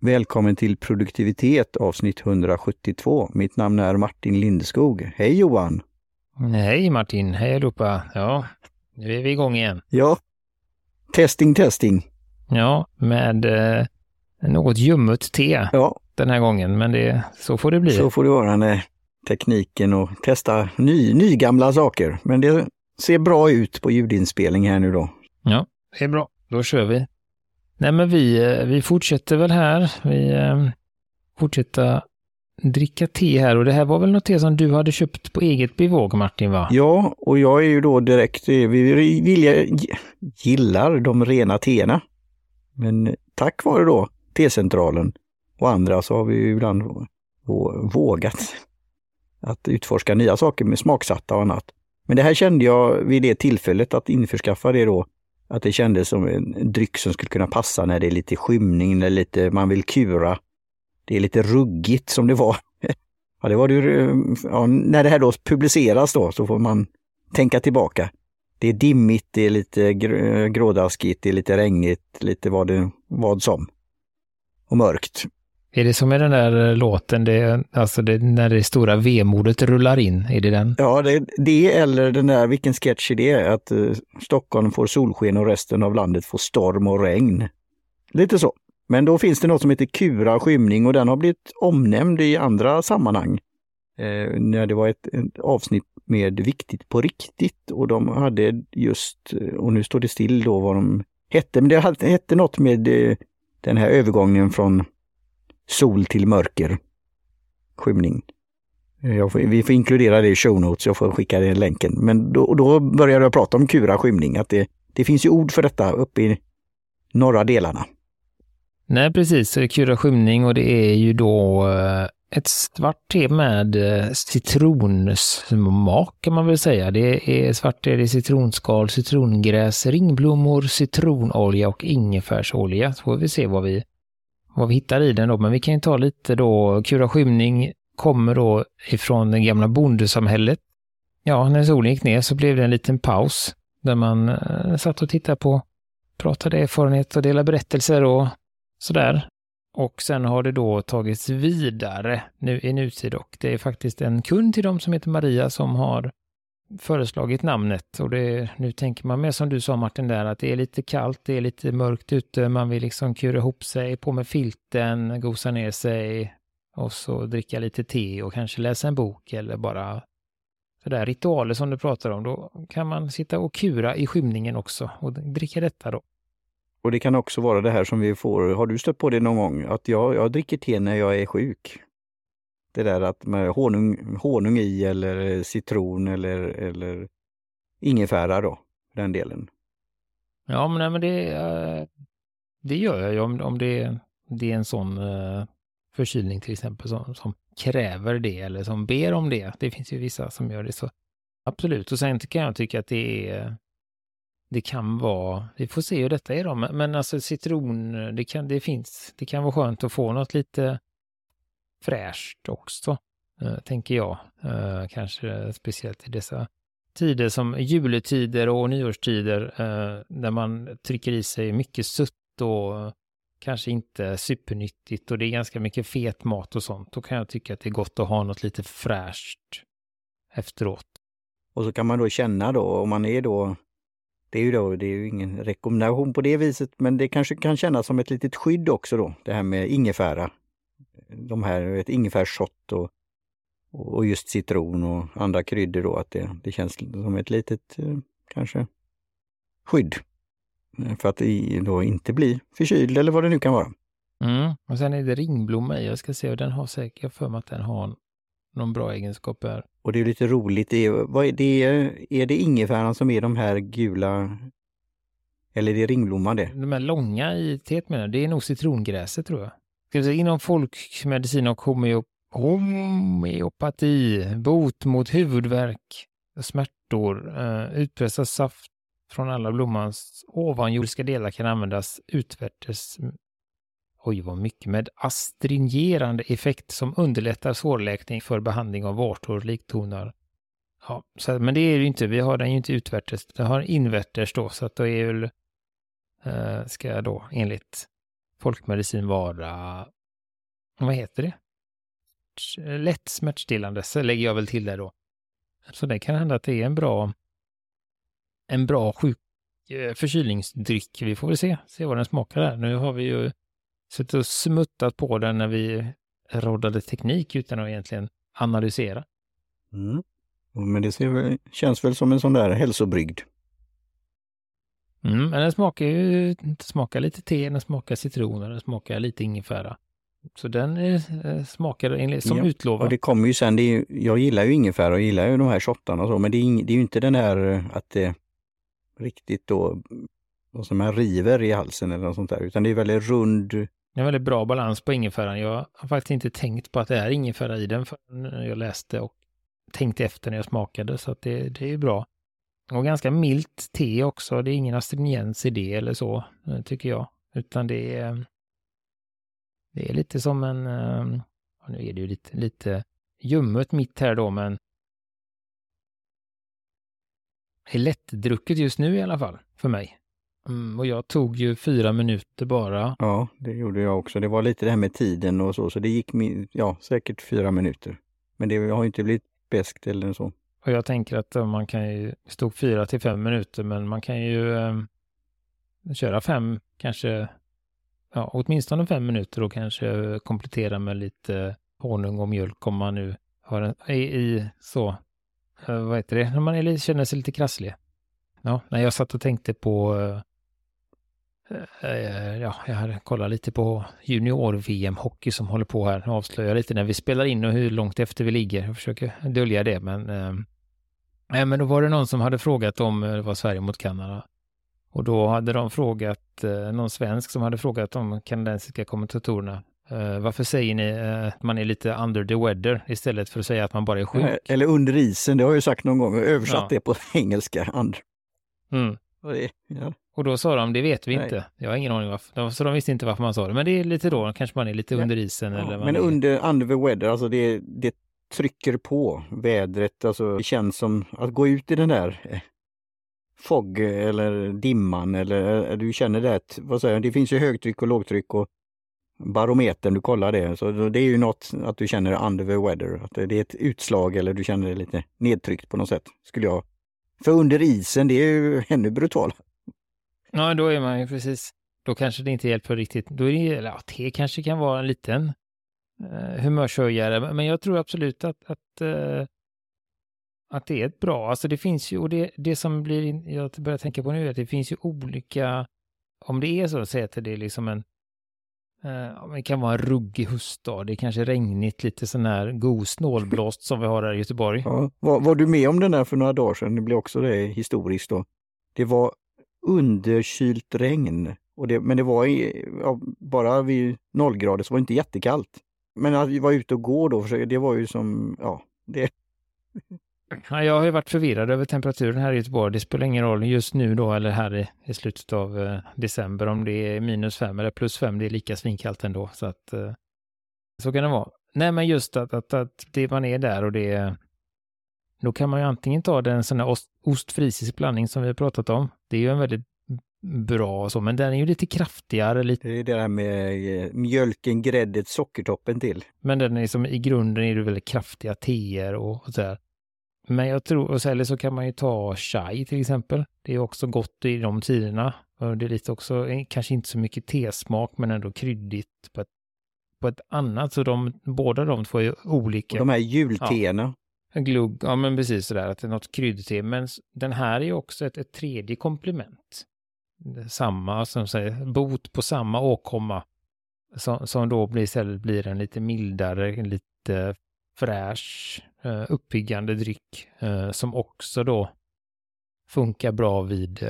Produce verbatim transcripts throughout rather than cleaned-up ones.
Välkommen till Produktivitet avsnitt etthundrasjuttiotvå. Mitt namn är Martin Lindskog. Hej Johan! Hej Martin, hej allihopa. Ja, nu är vi igång igen. Ja, testing, testing. Ja, med eh, något ljummet te ja. Den här gången, men det, så får det bli. Så får det vara när tekniken och testa ny, ny gamla saker. Men det ser bra ut på ljudinspelning här nu då. Ja, det är bra. Då kör vi. Nej men vi, vi fortsätter väl här. Vi eh, fortsätter dricka te här, och det här var väl något te som du hade köpt på eget bevåg, Martin, va? Ja, och jag är ju då direkt, vi vilja, gillar de rena teerna. Men tack vare då tecentralen och andra så har vi ju ibland vågat att utforska nya saker med smaksatta och annat. Men det här kände jag vid det tillfället att införskaffa det då, att det kändes som en dryck som skulle kunna passa när det är lite skymning, när lite man vill kura. Det är lite ruggigt som det var. Ja, det var det ju, ja, när det här då publiceras då så får man tänka tillbaka. Det är dimmigt, det är lite gr- grådaskigt, det är lite regnigt, lite vad, det, vad som. Och mörkt. Är det som är den där låten, det, alltså det, när det stora vemodet rullar in, är det den? Ja, det, det eller den där, vilken sketch är det? Att uh, Stockholm får solsken och resten av landet får storm och regn. Lite så. Men då finns det något som heter kura skymning, och den har blivit omnämnd i andra sammanhang. Eh, när det var ett, ett avsnitt med Viktigt på riktigt, och de hade just, och nu står det still då vad de hette, men det hette något med eh, den här övergången från sol till mörker. Skymning. Jag får, vi får inkludera det i show notes, jag får skicka den länken. Men då, då började jag prata om kura skymning, att det, det finns ju ord för detta uppe i norra delarna. Nej, precis. Kura skymning, och det är ju då ett svart te med citronsmak kan man väl säga. Det är svart te, det är citronskal, citrongräs, ringblommor, citronolja och ingefärsolja. Så får vi se vad vi, vad vi hittar i den då. Men vi kan ju ta lite då. Kura skymning kommer då ifrån det gamla bondesamhället. Ja, när solen gick ner så blev det en liten paus där man satt och tittade på, pratade erfarenhet och delade berättelser och sådär. Och sen har det då tagits vidare nu i nutid, och det är faktiskt en kund till dem som heter Maria som har föreslagit namnet. Och det, nu tänker man mer som du sa Martin där, att det är lite kallt, det är lite mörkt ute, man vill liksom kura ihop sig, på med filten, gosa ner sig och så dricka lite te och kanske läsa en bok eller bara sådär ritualer som du pratar om. Då kan man sitta och kura i skymningen också och dricka detta då. Och det kan också vara det här som vi får, har du stött på det någon gång? Att jag, jag dricker te när jag är sjuk. Det där att med honung, honung i eller citron eller, eller ingefära då, den delen. Ja, men, nej, men det, det gör jag ju om, om det, det är en sån förkylning till exempel som, som kräver det eller som ber om det. Det finns ju vissa som gör det så. Absolut, och sen kan jag tycka att det är... Det kan vara, vi får se hur detta är då, men alltså citron, det kan, det finns, det kan vara skönt att få något lite fräscht också, tänker jag. Kanske speciellt i dessa tider som juletider och nyårstider, där man trycker i sig mycket sött och kanske inte supernyttigt, och det är ganska mycket fet mat och sånt. Då kan jag tycka att det är gott att ha något lite fräscht efteråt. Och så kan man då känna då, om man är då... Det är ju då, det är ju ingen rekommendation på det viset, men det kanske kan kännas som ett litet skydd också då, det här med ingefära. De här, ett ingefärshot och, och just citron och andra kryddor då, att det, det känns som ett litet kanske skydd. För att det då inte blir förkyld eller vad det nu kan vara. Mm. Och sen är det ringblomma i, jag ska se, och den har säkert, jag för mig att den har någon bra egenskap här. Och det är lite roligt, det är, vad är, det, är det ingefäran som är de här gula, eller är det ringblomman det? De här långa i teet menar jag, det är nog citrongräset tror jag. Ska vi säga, inom folkmedicin och homeop- homeopati, bot mot huvudvärk, smärtor, eh, utpressad saft från alla blommans ovanjordiska delar kan användas utvärtes. Oj, vad mycket med astringerande effekt som underlättar svårläkning för behandling av vartor och liktonar. Ja, så, men det är ju inte, vi har den ju inte utvärtes, den har invärtes då, så att då är väl eh, ska då enligt folkmedicin vara, vad heter det? Lätt smärtstillande, så lägger jag väl till det då. Så det kan hända att det är en bra en bra sjuk förkylningsdryck. Vi får väl se, se vad den smakar där. Nu har vi ju suttit och smuttat på den när vi råddade teknik utan att egentligen analysera. Mm. Men det ser väl, känns väl som en sån där hälsobrygd. Mm, men den smakar ju smakar lite te, den smakar citroner, den smakar lite ingefära. Så den är, smakar enligt, som ja, utlovad. Och det kommer ju sen, det är, jag gillar ju ingefära och gillar ju de här shottarna och så, men det är, det är ju inte den här att det riktigt då, vad som man river i halsen eller något sånt där, utan det är väldigt rund. Det är väldigt bra balans på ingefäran. Jag har faktiskt inte tänkt på att det är ingefära i den förrän jag läste och tänkte efter när jag smakade, så att det, det är ju bra. Och ganska milt te också, det är ingen astringens i det eller så, tycker jag. Utan det är, det är lite som en, nu är det ju lite, lite ljummet mitt här då, men det är lättdrucket just nu i alla fall för mig. Mm, och jag tog ju fyra minuter bara. Ja, det gjorde jag också. Det var lite det här med tiden och så, så det gick min, ja, säkert fyra minuter. Men det har ju inte blivit bäst eller så. Och jag tänker att man kan ju stå fyra till fem minuter, men man kan ju eh, köra fem, kanske, ja, åtminstone fem minuter och kanske komplettera med lite honung och mjölk om man nu har en, i, i så, eh, vad heter det, när man är, känner sig lite krasslig. Ja, när jag satt och tänkte på, eh, ja, jag hade kollat lite på junior-V M-hockey som håller på här. Nu avslöjar jag lite när vi spelar in och hur långt efter vi ligger. Jag försöker dölja det, men, eh, men då var det någon som hade frågat om, det var Sverige mot Kanada. Och då hade de frågat, eh, någon svensk som hade frågat om kanadensiska kommentatorerna. Eh, varför säger ni eh, att man är lite under the weather istället för att säga att man bara är sjuk? Eller under isen, det har jag ju sagt någon gång. Jag översatt ja. Det på engelska, under. Mm. Och, det, ja. Och då sa de, det vet vi Nej. inte. Jag har ingen aning varför. Så de visste inte varför man sa det. Men det är lite då, kanske man är lite ja. under isen. Ja. Eller man men är... under, under the weather, alltså det, det trycker på vädret. Alltså det känns som att gå ut i den där fog eller dimman. Eller du känner det, att, vad säger jag, det finns ju högtryck och lågtryck och barometern, du kollar det. Så det är ju något att du känner under the weather. Att det är ett utslag eller du känner det lite nedtryckt på något sätt, skulle jag. För under isen, det är ju ännu brutalt. Ja, då är man ju precis. Då kanske det inte hjälper riktigt. Då är det, ja, det kanske kan vara en liten eh, humörshöjare. Men jag tror absolut att, att, eh, att det är ett bra. Alltså det finns ju, och det, det som blir, jag börjar tänka på nu är att det finns ju olika, om det är så att säga att det är liksom en, eh, det kan vara en ruggig höstdag. Det är kanske regnigt, lite sån här god snålblåst som vi har här i Göteborg. Ja, var, var du med om den där för några dagar sedan? Det blev också det historiskt då. Det var underkylt regn. Och det, men det var i, ja, bara vid nollgrader så var det inte jättekallt. Men att vi var ute och gå då, det var ju som, ja, det... Ja, jag har ju varit förvirrad över temperaturen här i Göteborg. Det spelar ingen roll just nu då eller här i, i slutet av eh, december. Om det är minus fem eller plus fem, det är lika svinkallt ändå. Så, att, eh, så kan det vara. Nej, men just att, att, att det man är där och det... Då kan man ju antingen ta den sån här ost-frisisk blandning som vi har pratat om. Det är ju en väldigt bra så, men den är ju lite kraftigare. Lite... Det är det där med mjölken, gräddet, sockertoppen till. Men den är som, i grunden är det väldigt kraftiga teer och, och sådär. Men jag tror, och så, eller så kan man ju ta chai till exempel. Det är också gott i de tiderna. Och det är lite också, kanske inte så mycket tesmak, men ändå kryddigt på ett, på ett annat. Så de, båda de två är olika. Och de här julteerna. Ja. Glugg, ja men precis sådär, att det är något kryddte. Men den här är ju också ett, ett tredje komplement. Samma, som säger, bot på samma åkomma. Som, som då blir, istället blir en lite mildare, lite fräsch, uppiggande dryck. Som också då funkar bra vid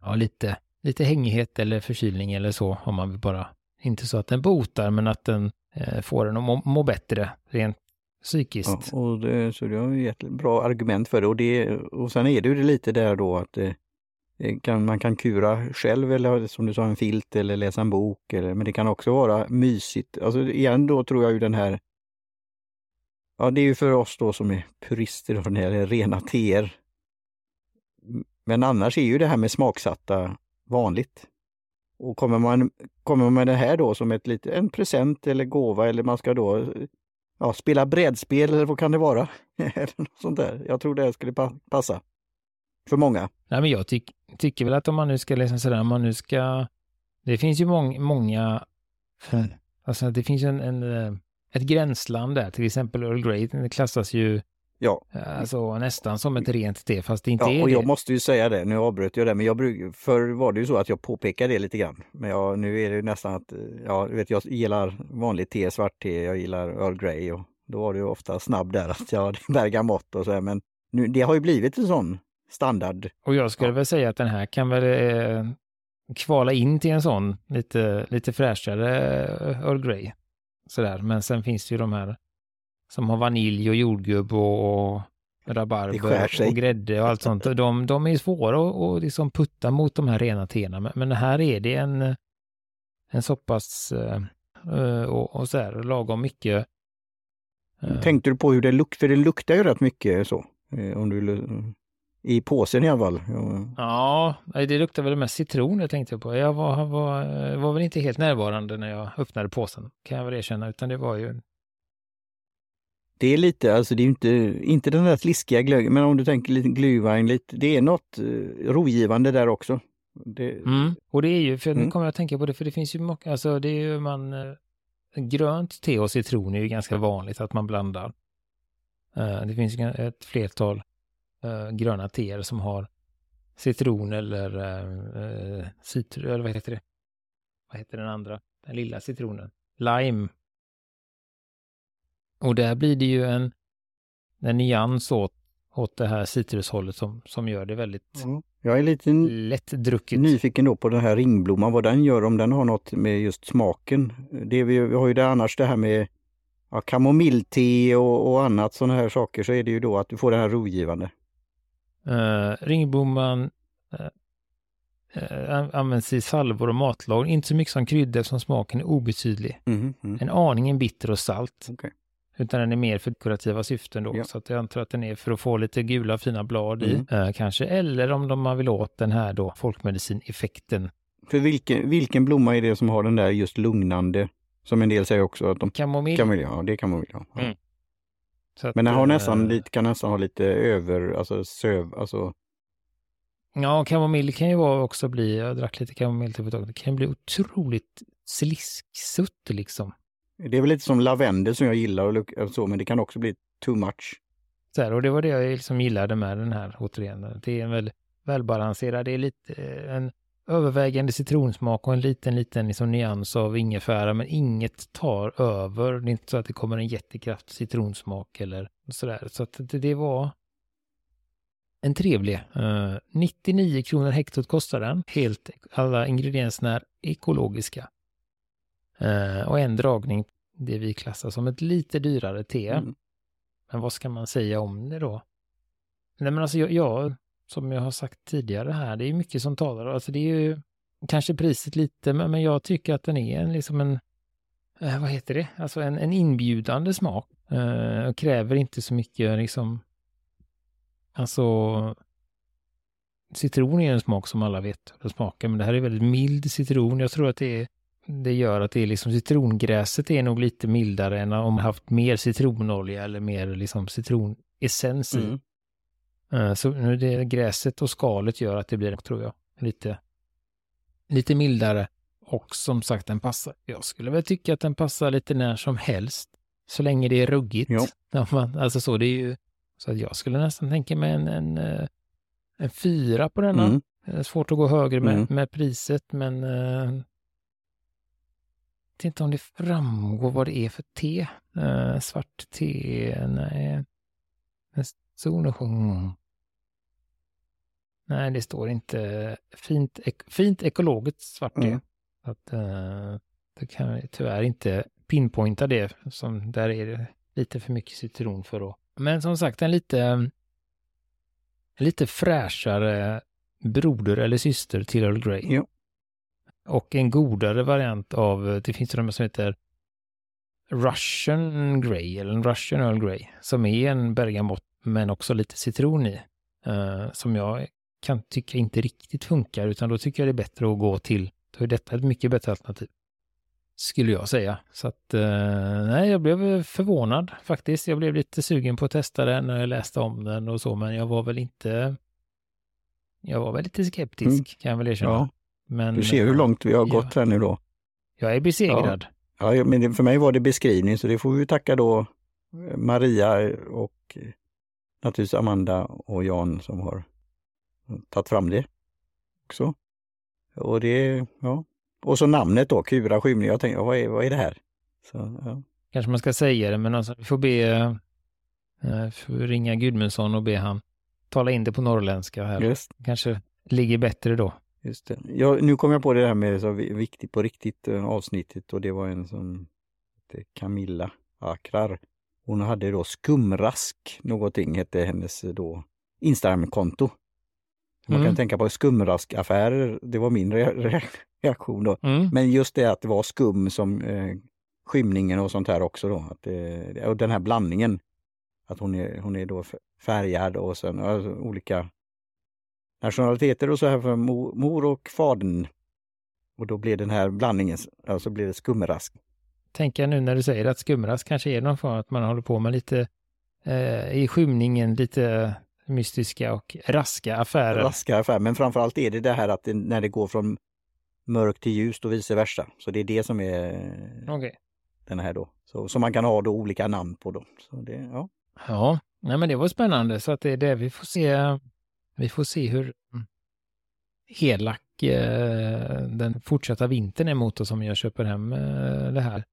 ja, lite, lite hängighet eller förkylning eller så. Om man vill bara, inte så att den botar, men att den får den att må, må bättre rent psykiskt. Ja, och det, så det är ju ett bra argument för det. Och, det, och sen är det ju lite där då att det kan, man kan kura själv eller som du sa en filt eller läsa en bok. Eller, men det kan också vara mysigt. Alltså igen då tror jag ju den här, ja det är ju för oss då som är purister och den här rena teer. Men annars är ju det här med smaksatta vanligt. Och kommer man, kommer man med det här då som ett lite, en present eller gåva, eller man ska då ja, spela brädspel eller vad kan det vara? Eller något sånt där. Jag tror det här skulle pa- passa för många. Nej, men jag ty- tycker väl att om man nu ska läsa sådär, om man nu ska... Det finns ju mång- många... Alltså det finns en, en, ett gränsland där. Till exempel Earl Grey, det klassas ju ja. Alltså, nästan som ett rent te, fast det inte ja, är och det. Jag måste ju säga det, nu avbröt jag det, men jag bruk, förr var det ju så att jag påpekade det lite grann. Men jag, nu är det ju nästan att, ja, vet, jag gillar vanligt te, svart te, jag gillar Earl Grey, och då var det ju ofta snabb där att jag bergamott och så här, men nu, det har ju blivit en sån standard. Och jag skulle ja. väl säga att den här kan väl... Eh, kvala in till en sån lite, lite fräschare Earl Grey. Sådär. Men sen finns det ju de här som har vanilj och jordgubb och, och rabarber och grädde och allt sånt. De, de är svåra att och liksom putta mot de här rena teerna. Men, men här är det en, en så pass uh, och, och sådär, lagom mycket. Uh. Tänkte du på hur det luktar? För det luktar ju rätt mycket så. Om du vill... I påsen i alla fall. Ja, det luktar väl mest citron jag tänkte på. Jag var, var, var väl inte helt närvarande när jag öppnade påsen, kan jag väl erkänna, utan det var ju... Det är lite, alltså det är ju inte, inte den där sliskiga glöggen, men om du tänker lite glühwein, lite, det är något rogivande där också. Det... Mm. Och det är ju, för mm. nu kommer jag att tänka på det, för det finns ju många, alltså det är ju man, grönt te och citron är ju ganska vanligt att man blandar. Det finns ju ett flertal gröna teer som har citron eller äh, citron, eller vad heter det? Vad heter den andra? Den lilla citronen. Lime. Och där blir det ju en, en nyans åt, åt det här citrushållet som, som gör det väldigt mm. Jag är lite n- lättdrucket. Nyfiken då på den här ringblomman, vad den gör, om den har något med just smaken. Det, vi, vi har ju det annars det här med ja, kamomillte och, och annat sådana här saker, så är det ju då att du får det här rogivande. Uh, ringblomman uh, uh, används i salvor och matlag, inte så mycket som krydda eftersom smaken är obetydlig. Mm, mm. En aningen bitter och salt. Okay. Utan den är mer för dekorativa syften då. Ja. Så att jag antar att den är för att få lite gula fina blad mm. i uh, kanske. Eller om de, man vill åt den här då folkmedicineffekten. För vilken, vilken blomma är det som har den där just lugnande, som en del säger också att de... Kamomill. Kamomill, ja, det är kamomill, ja. Mm. Att, men den har nästan lite, kan nästan ha lite över, alltså söv, alltså... Ja, kamomill kan ju också bli, jag drack lite kamomill till det kan bli otroligt slisksutt liksom. Det är väl lite som lavendel som jag gillar och luk- så, men det kan också bli too much. Så här, och det var det jag liksom gillade med den här, återigen. Det är en väl, välbalanserad, det är lite en övervägande citronsmak och en liten, liten liksom nyans av ingefära, men inget tar över. Det är inte så att det kommer en jättekraftig citronsmak eller sådär. Så att det, det var en trevlig. Uh, nittionio kronor hektot kostar den. Helt alla ingredienserna är ekologiska. Uh, och en dragning, det vi klassar som ett lite dyrare te. Mm. Men vad ska man säga om det då? Nej, men alltså jag... jag som jag har sagt tidigare här, det är mycket som talar. Alltså det är ju kanske priset lite, men, men jag tycker att den är en, liksom en, eh, vad heter det? Alltså en, en inbjudande smak. Eh, och kräver inte så mycket liksom, alltså citron är en smak som alla vet hur smaken, men det här är väldigt mild citron. Jag tror att det, är, det gör att det är liksom citrongräset är nog lite mildare än om man haft mer citronolja eller mer liksom citronessens i. Mm. Så nu det gräset och skalet gör att det blir, tror jag, lite, lite mildare. Och som sagt, den passar. Jag skulle väl tycka att den passar lite när som helst. Så länge det är ruggigt. Ja, man, alltså så, det är ju, så att jag skulle nästan tänka mig en, en, en fyra på denna. Mm. Det är svårt att gå högre med, mm. med priset, men jag vet inte om det framgår vad det är för te. Äh, svart te, nej. Solnation. Nej, det står inte fint, ek- fint ekologiskt svart te. Mm. Att uh, det kan jag tyvärr inte pinpointa det, som där är det lite för mycket citron för då. Men som sagt, en lite en lite fräschare broder eller syster till Earl Grey. Ja. Och en godare variant av, det finns ju de som heter Russian Grey eller en Russian Earl Grey, som är en bergamott men också lite citron i. Uh, som jag kan tycka inte riktigt funkar, utan då tycker jag det är bättre att gå till, då är detta ett mycket bättre alternativ, skulle jag säga. Så att, eh, nej, jag blev förvånad faktiskt. Jag blev lite sugen på att testa den när jag läste om den och så, men jag var väl inte, jag var väl lite skeptisk, mm. kan jag väl erkänna. Ja. Men, du ser hur långt vi har ja. gått här nu då. Jag är besegrad. Ja. Ja, men för mig var det beskrivning, så det får vi ju tacka då Maria och naturligtvis Amanda och Jan som har tagit fram det också. Och det, ja. Och så namnet då, Kura skymning. Jag tänkte, vad är, vad är det här? Så, ja. Kanske man ska säga det, men alltså, vi får be, får ringa Gudmundsson och be han tala in det på norrländska här. Just. Kanske ligger bättre då. Just det. Ja, nu kom jag på det här med så viktigt på riktigt avsnittet, och det var en som hette Camilla Akrar. Hon hade då skumrask, någonting hette hennes då Instagram-konto. Man mm. kan tänka på skumraskaffärer, det var min re- reaktion då. Mm. Men just det att det var skum som eh, skymningen och sånt här också då. Att, eh, och den här blandningen, att hon är, hon är då färgad och sen alltså, olika nationaliteter och så här för mor, mor och fadern. Och då blev den här blandningen, alltså blev det skumrask. Tänker jag nu när du säger att skumrask kanske är någon form att man håller på med lite eh, i skymningen lite mystiska och raska affärer. Raska affärer, men framförallt är det det här att det, när det går från mörkt till ljus och vice versa. Så det är det som är okay. Den här då. Så, så man kan ha då olika namn på dem. Så det, ja, ja. Nej, men det var spännande. Så att det är det vi får se. Vi får se hur helak eh, den fortsatta vintern är mot oss som jag köper hem eh, det här.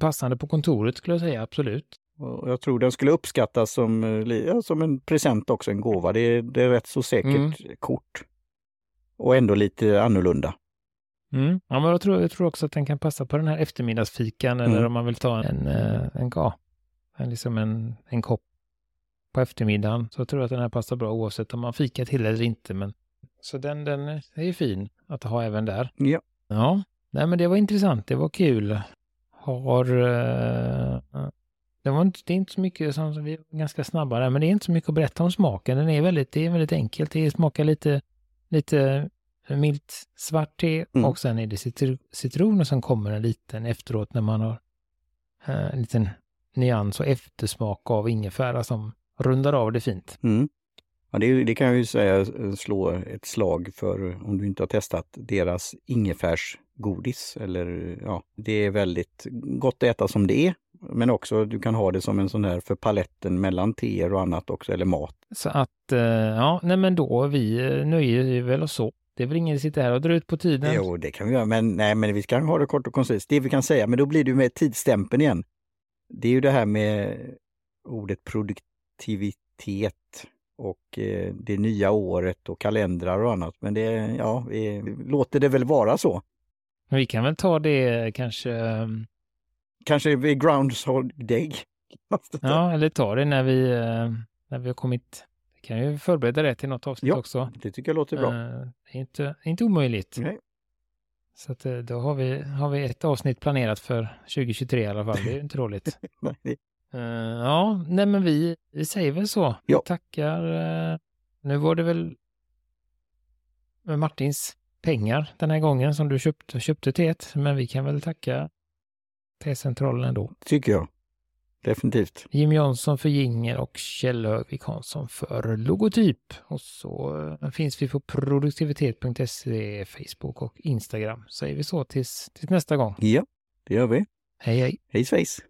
Passande på kontoret skulle jag säga, absolut. Och jag tror den skulle uppskattas som, ja, som en present också, en gåva. Det, det är rätt så säkert mm. kort. Och ändå lite annorlunda. Mm. Ja, men jag tror, jag tror också att den kan passa på den här eftermiddagsfikan mm. eller om man vill ta en, en, en, en, liksom en, en kopp på eftermiddagen. Så jag tror att den här passar bra oavsett om man fikar till eller inte. Men... Så den, den är ju fin att ha även där. Ja. Ja. Nej, men det var intressant. Det var kul. Har... Uh... Det, var inte, det är inte så mycket som vi är ganska snabba där, men det är inte så mycket att berätta om smaken. Den är väldigt, det är väldigt enkelt. Det smakar lite, lite milt svart te mm. och sen är det citr- citroner som kommer en liten efteråt när man har eh, en liten nyans och eftersmak av ingefära som rundar av det fint. Mm. Ja, det, det kan jag ju säga slå ett slag för om du inte har testat deras ingefärsgodis. Eller, ja, det är väldigt gott att äta som det är. Men också du kan ha det som en sån här för paletten mellan teer och annat också, eller mat. Så att, ja, nej men då, vi nöjer ju väl och så. Det är väl ingen sitta här och dra ut på tiden? Jo, det kan vi göra, men nej, men vi ska ha det kort och koncist. Det vi kan säga, men då blir det med tidsstämpeln igen. Det är ju det här med ordet produktivitet och det nya året och kalendrar och annat. Men det, ja, vi låter det väl vara så. Men vi kan väl ta det kanske... Kanske vid Groundhog Day. Ja, eller ta det när vi, när vi har kommit. Vi kan ju förbereda det till något avsnitt ja, också. Det tycker jag låter bra. Det är inte, inte omöjligt. Nej. Så att då har vi, har vi ett avsnitt planerat för tjugohundratjugotre i alla fall. Det är ju inte roligt. Nej. Ja, nej men vi, vi säger väl så. Ja. Tackar. Nu var det väl Martins pengar den här gången som du köpte, köpte till ett. Men vi kan väl tacka T-centralen ändå. Tycker jag. Definitivt. Jimmy Jonsson för jingel och Kjell Lövgrensson för logotyp. Och så finns vi på produktivitet punkt se, Facebook och Instagram. Säger vi så tills, tills nästa gång. Ja, det gör vi. Hej hej. Hej svejs.